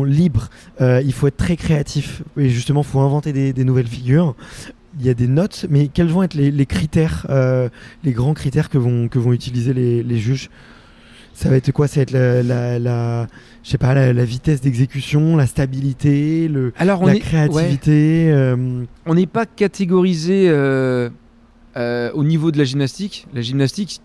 libres. Il faut être très créatif et justement, il faut inventer des nouvelles figures. Il y a des notes, mais quels vont être les critères, les grands critères que vont utiliser les juges ? Ça va être quoi ? Ça va être la vitesse d'exécution, la stabilité, la créativité. On n'est pas catégorisé au niveau de la gymnastique. La gymnastique,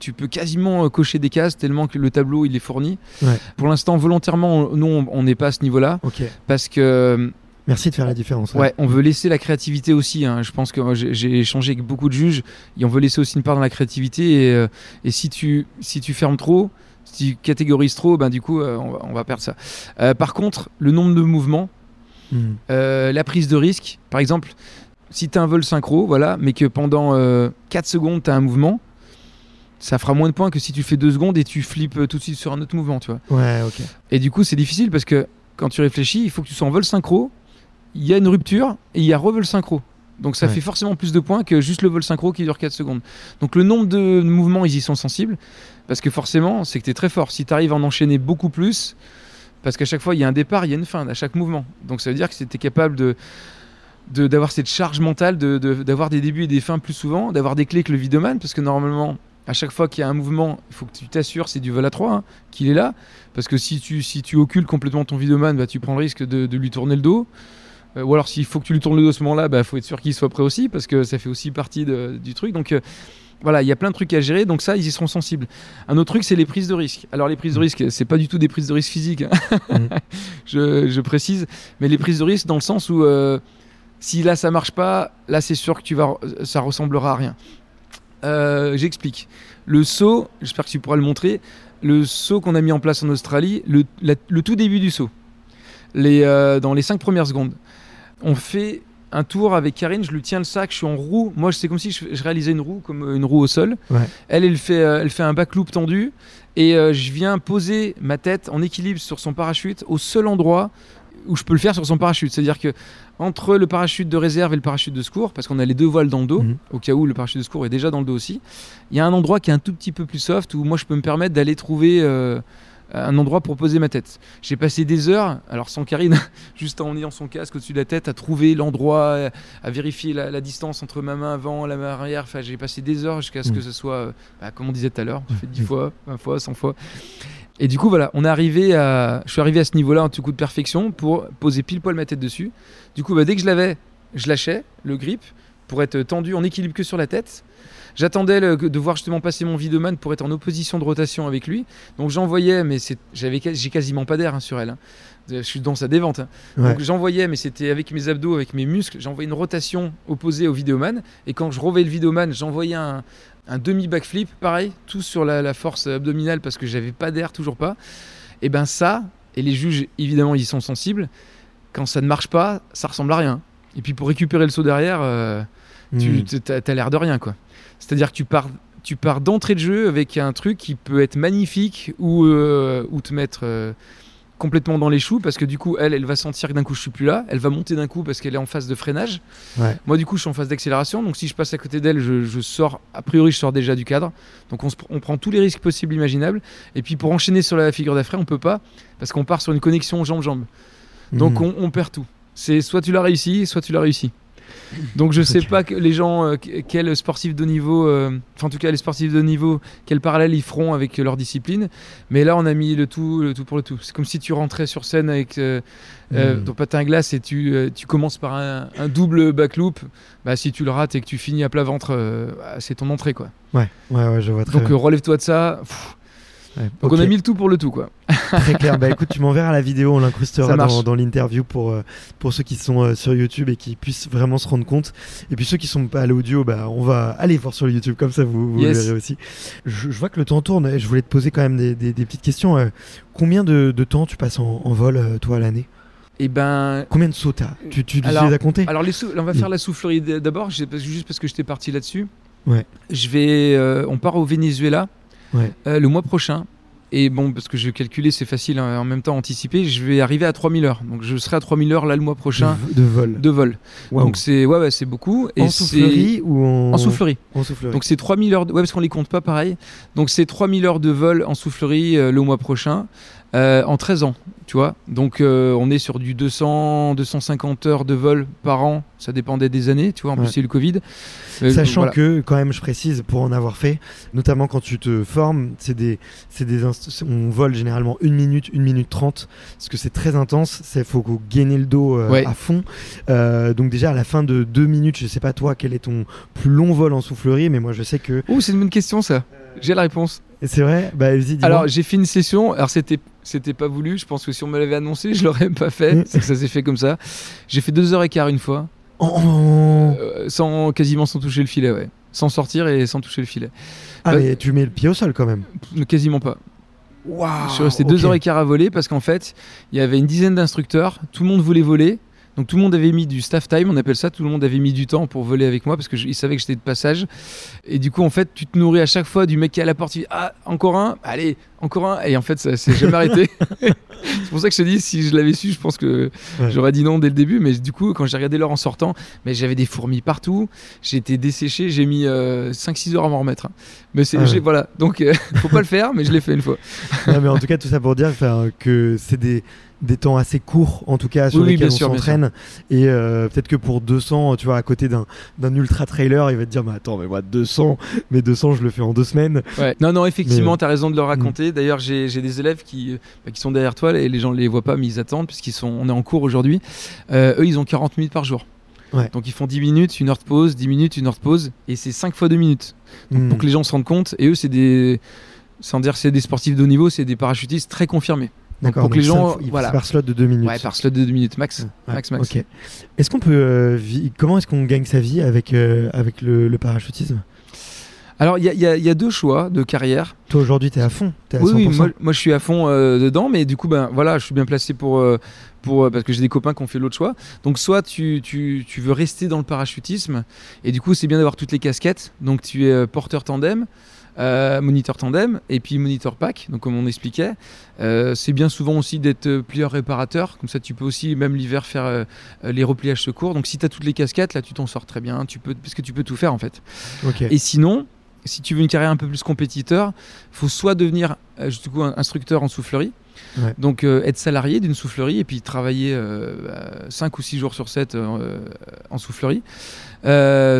tu peux quasiment cocher des cases tellement que le tableau il est fourni. Ouais. Pour l'instant, volontairement, non, on n'est pas à ce niveau-là. Okay. Parce que. Merci de faire la différence. Ouais, ouais, on veut laisser la créativité aussi. Hein. Je pense que j'ai échangé avec beaucoup de juges et on veut laisser aussi une part dans la créativité. Et si tu fermes trop, si tu catégorises trop, ben du coup, on va perdre ça. Par contre, le nombre de mouvements, la prise de risque, par exemple, si tu as un vol synchro, voilà, mais que pendant 4 secondes, tu as un mouvement. Ça fera moins de points que si tu fais 2 secondes et tu flippes tout de suite sur un autre mouvement, tu vois. Ouais, ok. Et du coup, c'est difficile parce que quand tu réfléchis, il faut que tu sois en vol synchro, il y a une rupture et il y a revol synchro. Donc ça fait forcément plus de points que juste le vol synchro qui dure 4 secondes. Donc le nombre de mouvements, ils y sont sensibles parce que forcément, c'est que tu es très fort. Si tu arrives à en enchaîner beaucoup plus, parce qu'à chaque fois, il y a un départ, il y a une fin à chaque mouvement. Donc ça veut dire que tu es capable d'avoir cette charge mentale, d'avoir des débuts et des fins plus souvent, d'avoir des clés que le vidoman parce que normalement... À chaque fois qu'il y a un mouvement, il faut que tu t'assures, c'est du vol à 3 hein, qu'il est là. Parce que si tu occultes complètement ton vidéoman, bah, tu prends le risque de lui tourner le dos. Ou alors s'il faut que tu lui tournes le dos à ce moment-là, bah, faut être sûr qu'il soit prêt aussi, parce que ça fait aussi partie du truc. Donc voilà, il y a plein de trucs à gérer, donc ça, ils y seront sensibles. Un autre truc, c'est les prises de risque. Alors les prises de risque, c'est pas du tout des prises de risque physiques, hein. Je précise. Mais les prises de risque dans le sens où si là ça marche pas, là c'est sûr que ça ressemblera à rien. J'explique. Le saut, j'espère que tu pourras le montrer, le saut qu'on a mis en place en Australie, le tout début du saut, dans les 5 premières secondes, on fait un tour avec Karine, je lui tiens le sac, je suis en roue, moi c'est comme si je réalisais une roue au sol, elle fait un backloop tendu et je viens poser ma tête en équilibre sur son parachute au seul endroit où je peux le faire sur son parachute. C'est-à-dire que entre le parachute de réserve et le parachute de secours, parce qu'on a les deux voiles dans le dos, au cas où le parachute de secours est déjà dans le dos aussi, il y a un endroit qui est un tout petit peu plus soft où moi je peux me permettre d'aller trouver un endroit pour poser ma tête. J'ai passé des heures, alors sans Karine, juste en ayant son casque au-dessus de la tête, à trouver l'endroit, à vérifier la distance entre ma main avant, la main arrière. Enfin, j'ai passé des heures jusqu'à ce que ce soit, comme on disait tout à l'heure, on fait 10 fois, 20 fois, 100 fois. Et du coup, voilà, je suis arrivé à ce niveau-là, un petit coup de perfection, pour poser pile poil ma tête dessus. Du coup, dès que je l'avais, je lâchais le grip pour être tendu en équilibre que sur la tête. J'attendais de voir justement passer mon videoman pour être en opposition de rotation avec lui. Donc j'envoyais, mais j'ai quasiment pas d'air sur elle. Je suis dans sa dévente. Ouais. Donc j'envoyais, mais c'était avec mes abdos, avec mes muscles. J'envoyais une rotation opposée au videoman. Et quand je revais le videoman, j'envoyais un demi-backflip. Pareil, tout sur la force abdominale parce que j'avais pas d'air, toujours pas. Et bien ça, et les juges, évidemment, ils sont sensibles. Quand ça ne marche pas, ça ressemble à rien. Et puis pour récupérer le saut derrière, t'as l'air de rien, quoi. C'est-à-dire que tu pars d'entrée de jeu avec un truc qui peut être magnifique ou te mettre complètement dans les choux parce que du coup, elle va sentir que d'un coup, je suis plus là. Elle va monter d'un coup parce qu'elle est en phase de freinage. Ouais. Moi, du coup, je suis en phase d'accélération. Donc, si je passe à côté d'elle, je sors déjà du cadre. Donc, on prend tous les risques possibles, imaginables. Et puis, pour enchaîner sur la figure d'après, on peut pas parce qu'on part sur une connexion jambe-jambe. Donc, on perd tout. C'est soit tu l'as réussi, soit tu l'as réussi. Donc je sais pas que les gens, quels sportifs de niveau, en tout cas les sportifs de niveau, quel parallèle ils feront avec leur discipline. Mais là on a mis le tout pour le tout. C'est comme si tu rentrais sur scène avec ton patin à glace et tu commences par un double backloop. Bah si tu le rates et que tu finis à plat ventre, c'est ton entrée, quoi. Ouais, je vois très bien. Donc relève-toi de ça. Donc on a mis le tout pour le tout, quoi. Très clair. Bah écoute, tu m'enverras la vidéo, on l'incrustera dans l'interview pour ceux qui sont sur YouTube et qui puissent vraiment se rendre compte. Et puis ceux qui sont pas à l'audio, on va aller voir sur le YouTube, comme ça vous le verrez aussi. Je vois que le temps tourne et je voulais te poser quand même des petites questions. Combien de temps tu passes en vol, toi, à l'année ? Et combien de sauts t'as ? Tu les as comptés ? Alors on va faire la soufflerie d'abord, juste parce que j'étais parti là-dessus. Ouais. On part au Venezuela. Ouais. Le mois prochain, et parce que je vais calculer, c'est facile, hein, en même temps anticiper, je vais arriver à 3000 heures, donc je serai à 3000 heures là le mois prochain de vol. Wow. Donc c'est beaucoup. Et en soufflerie ou en soufflerie. Donc c'est 3000 heures, parce qu'on les compte pas pareil, donc c'est 3000 heures de vol en soufflerie le mois prochain, en 13 ans, tu vois, donc on est sur du 200-250 heures de vol par an, ça dépendait des années, tu vois, en plus c'est le Covid. Sachant que, quand même, je précise, pour en avoir fait, notamment quand tu te formes, on vole généralement 1 minute 30, parce que c'est très intense, il faut gainer le dos à fond, donc déjà à la fin de 2 minutes, je sais pas toi, quel est ton plus long vol en soufflerie, mais moi je sais que... Oh, c'est une bonne question ça, j'ai la réponse. C'est vrai ? Vas-y, dis-moi. Alors j'ai fait une session, alors c'était pas voulu, je pense que si on me l'avait annoncé je l'aurais pas fait, c'est que ça s'est fait comme ça. J'ai fait 2h15 une fois, quasiment sans toucher le filet, sans sortir et sans toucher le filet. Mais tu mets le pied au sol quand même ? Quasiment pas. Wow, je suis resté 2h15 à voler parce qu'en fait il y avait une dizaine d'instructeurs, tout le monde voulait voler. Donc tout le monde avait mis du staff time, on appelle ça, tout le monde avait mis du temps pour voler avec moi parce qu'ils savaient que j'étais de passage. Et du coup, en fait, tu te nourris à chaque fois du mec qui est à la porte, tu dis « Ah, encore un ? Allez, encore un !» Et en fait, ça s'est jamais arrêté. C'est pour ça que je te dis, si je l'avais su, je pense que j'aurais dit non dès le début. Mais du coup, quand j'ai regardé l'heure en sortant, j'avais des fourmis partout, j'étais desséché, j'ai mis 5-6 heures à m'en remettre. Mais voilà, donc faut pas le faire, mais je l'ai fait une fois. Non, mais en tout cas, tout ça pour dire que c'est des temps assez courts, en tout cas, sur lesquels on s'entraîne. Et peut-être que pour 200, tu vois, à côté d'un ultra trailer, il va te dire, mais attends, mais moi 200, je le fais en 2 semaines. Ouais. Non, effectivement, t'as raison de le raconter. D'ailleurs, j'ai des élèves qui sont derrière toi et les gens ne les voient pas, mais ils attendent puisqu'ils on est en cours aujourd'hui. Eux, ils ont 40 minutes par jour. Ouais. Donc ils font 10 minutes, 1 heure de pause, 10 minutes, 1 heure de pause, et c'est 5 fois 2 minutes. Donc, pour que les gens se rendent compte, et eux, sans dire c'est des sportifs de haut niveau, c'est des parachutistes très confirmés. D'accord, pour que les gens, par slot de 2 minutes. Ouais, par slot de 2 minutes max. Ouais, max. Okay. Est-ce qu'on peut comment est-ce qu'on gagne sa vie avec le parachutisme ? Alors il y a 2 choix de carrière. Toi aujourd'hui t'es à fond, t'es à 100%. Oui, moi je suis à fond dedans, mais du coup je suis bien placé pour parce que j'ai des copains qui ont fait l'autre choix. Donc soit tu veux rester dans le parachutisme et du coup c'est bien d'avoir toutes les casquettes. Donc tu es porteur tandem. moniteur tandem et puis moniteur PAC, donc comme on expliquait. C'est bien souvent aussi d'être plieur-réparateur, comme ça tu peux aussi même l'hiver faire les repliages secours. Donc si tu as toutes les casquettes, là tu t'en sors très bien, tu peux, parce que tu peux tout faire en fait. Okay. Et sinon, si tu veux une carrière un peu plus compétiteur, il faut soit devenir du coup, un instructeur en soufflerie, ouais. Donc être salarié d'une soufflerie et puis travailler 5 ou 6 jours sur 7 en soufflerie,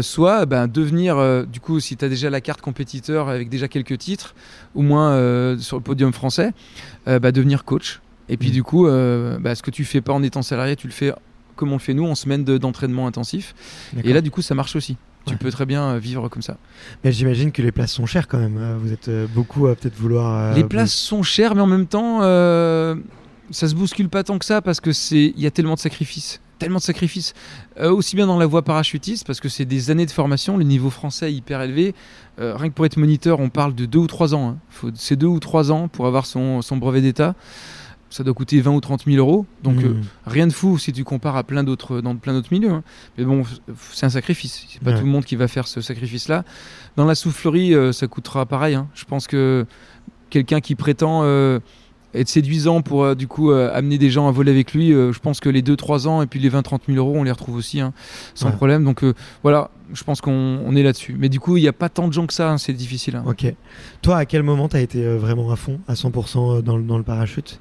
soit devenir, du coup si tu as déjà la carte compétiteur avec déjà quelques titres, au moins sur le podium français, devenir coach. Et puis du coup, ce que tu ne fais pas en étant salarié, tu le fais comme on le fait nous, en semaine d'entraînement intensif. D'accord. Et là du coup ça marche aussi. Tu peux très bien vivre comme ça. Mais j'imagine que les places sont chères quand même. Vous êtes beaucoup à peut-être vouloir... Les places sont chères, mais en même temps, ça se bouscule pas tant que ça parce que il y a tellement de sacrifices. Tellement de sacrifices. Aussi bien dans la voie parachutiste, parce que c'est des années de formation. Le niveau français est hyper élevé. Rien que pour être moniteur, on parle de 2 ou 3 ans. Hein. C'est 2 ou 3 ans pour avoir son brevet d'État. Ça doit coûter 20 ou 30 000 euros. Donc, rien de fou si tu compares à plein d'autres milieux. Hein. Mais bon, c'est un sacrifice. C'est pas tout le monde qui va faire ce sacrifice-là. Dans la soufflerie, ça coûtera pareil. Hein. Je pense que quelqu'un qui prétend être séduisant pour amener des gens à voler avec lui, je pense que les 2-3 ans et puis les 20-30 000 euros, on les retrouve aussi hein, sans problème. Donc, voilà, je pense qu'on est là-dessus. Mais du coup, il n'y a pas tant de gens que ça. Hein. C'est difficile. Hein. Ok. Toi, à quel moment tu as été vraiment à fond, à 100% dans le parachute ?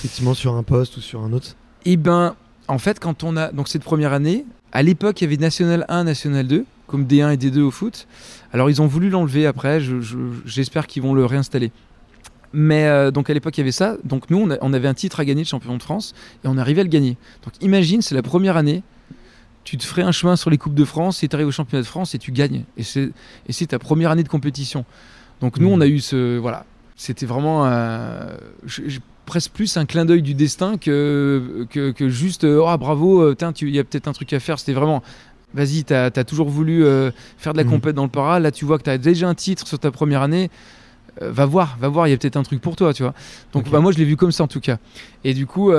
Effectivement, sur un poste ou sur un autre. Eh bien, en fait, quand on a... Donc, cette première année, à l'époque, il y avait National 1, National 2, comme D1 et D2 au foot. Alors, ils ont voulu l'enlever après. J'espère qu'ils vont le réinstaller. Mais donc, à l'époque, il y avait ça. Donc, nous, on avait un titre à gagner de champion de France et on arrivait à le gagner. Donc, imagine, c'est la première année. Tu te ferais un chemin sur les Coupes de France et tu arrives au championnat de France et tu gagnes. Et c'est ta première année de compétition. Donc, nous, on a eu ce... Voilà. C'était vraiment... presque plus un clin d'œil du destin que juste « Ah, oh, bravo, il y a peut-être un truc à faire ». C'était vraiment « Vas-y, t'as toujours voulu faire de la compète dans le para. Là, tu vois que t'as déjà un titre sur ta première année. Va voir, il y a peut-être un truc pour toi. » tu vois. Donc, okay. Moi, je l'ai vu comme ça, en tout cas. Et du coup,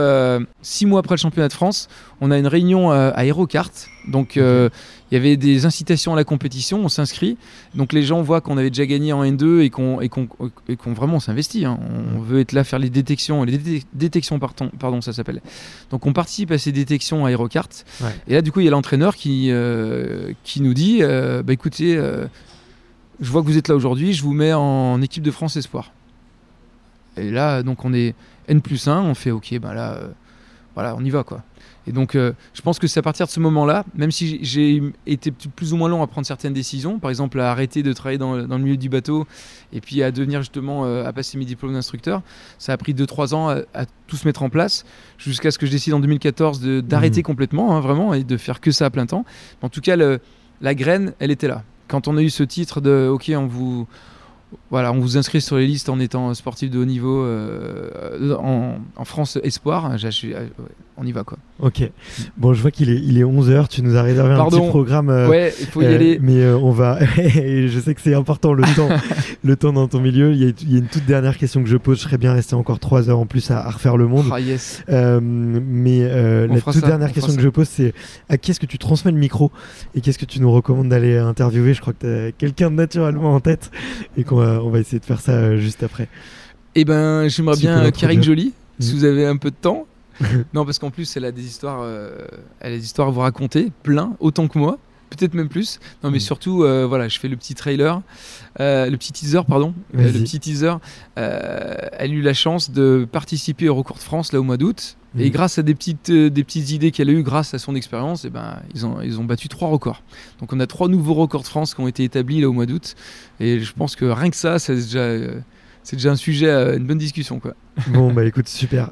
6 mois après le championnat de France, on a une réunion à AeroKart. Donc, il y avait des incitations à la compétition, on s'inscrit. Donc les gens voient qu'on avait déjà gagné en N2 et qu'on vraiment s'investit. Hein. On veut être là, faire les détections. Les détections, ça s'appelle. Donc on participe à ces détections à AeroKart. Ouais. Et là, du coup, il y a l'entraîneur qui nous dit écoutez, je vois que vous êtes là aujourd'hui, je vous mets en équipe de France Espoir. Et là, donc on est N+1, on fait OK, voilà, on y va quoi. Et donc, je pense que c'est à partir de ce moment-là, même si j'ai été plus ou moins long à prendre certaines décisions, par exemple à arrêter de travailler dans le milieu du bateau et puis à devenir justement, à passer mes diplômes d'instructeur, ça a pris 2-3 ans à tout se mettre en place jusqu'à ce que je décide en 2014 d'arrêter complètement, hein, vraiment, et de faire que ça à plein temps. Mais en tout cas, la graine, elle était là. Quand on a eu ce titre de « Ok, on vous inscrit sur les listes en étant sportif de haut niveau en France Espoir », on y va quoi. Ok. Bon, je vois qu'il est 11h, tu nous as réservé un petit programme. Ouais, il faut y aller. Mais on va... je sais que c'est important le temps, dans ton milieu. Il y a une toute dernière question que je pose. Je serais bien resté encore 3 heures en plus à refaire le monde. Ah yes. La toute dernière question que je pose, c'est à qui est-ce que tu transmets le micro et qu'est-ce que tu nous recommandes d'aller interviewer ? Je crois que tu as quelqu'un de naturellement en tête et qu'on va essayer de faire ça juste après. Eh ben, j'aimerais bien Karine Joly, si vous avez un peu de temps. Non, parce qu'en plus, elle a des histoires, à vous raconter, plein, autant que moi, peut-être même plus. Non, mais surtout, je fais le petit trailer, le petit teaser. Le petit teaser. Elle a eu la chance de participer au Record de France là au mois d'août, et grâce à des petites idées qu'elle a eues, grâce à son expérience, et ils ont battu 3 records. Donc on a 3 nouveaux records de France qui ont été établis là au mois d'août, et je pense que rien que ça, c'est déjà un sujet, une bonne discussion quoi. Bon écoute, super.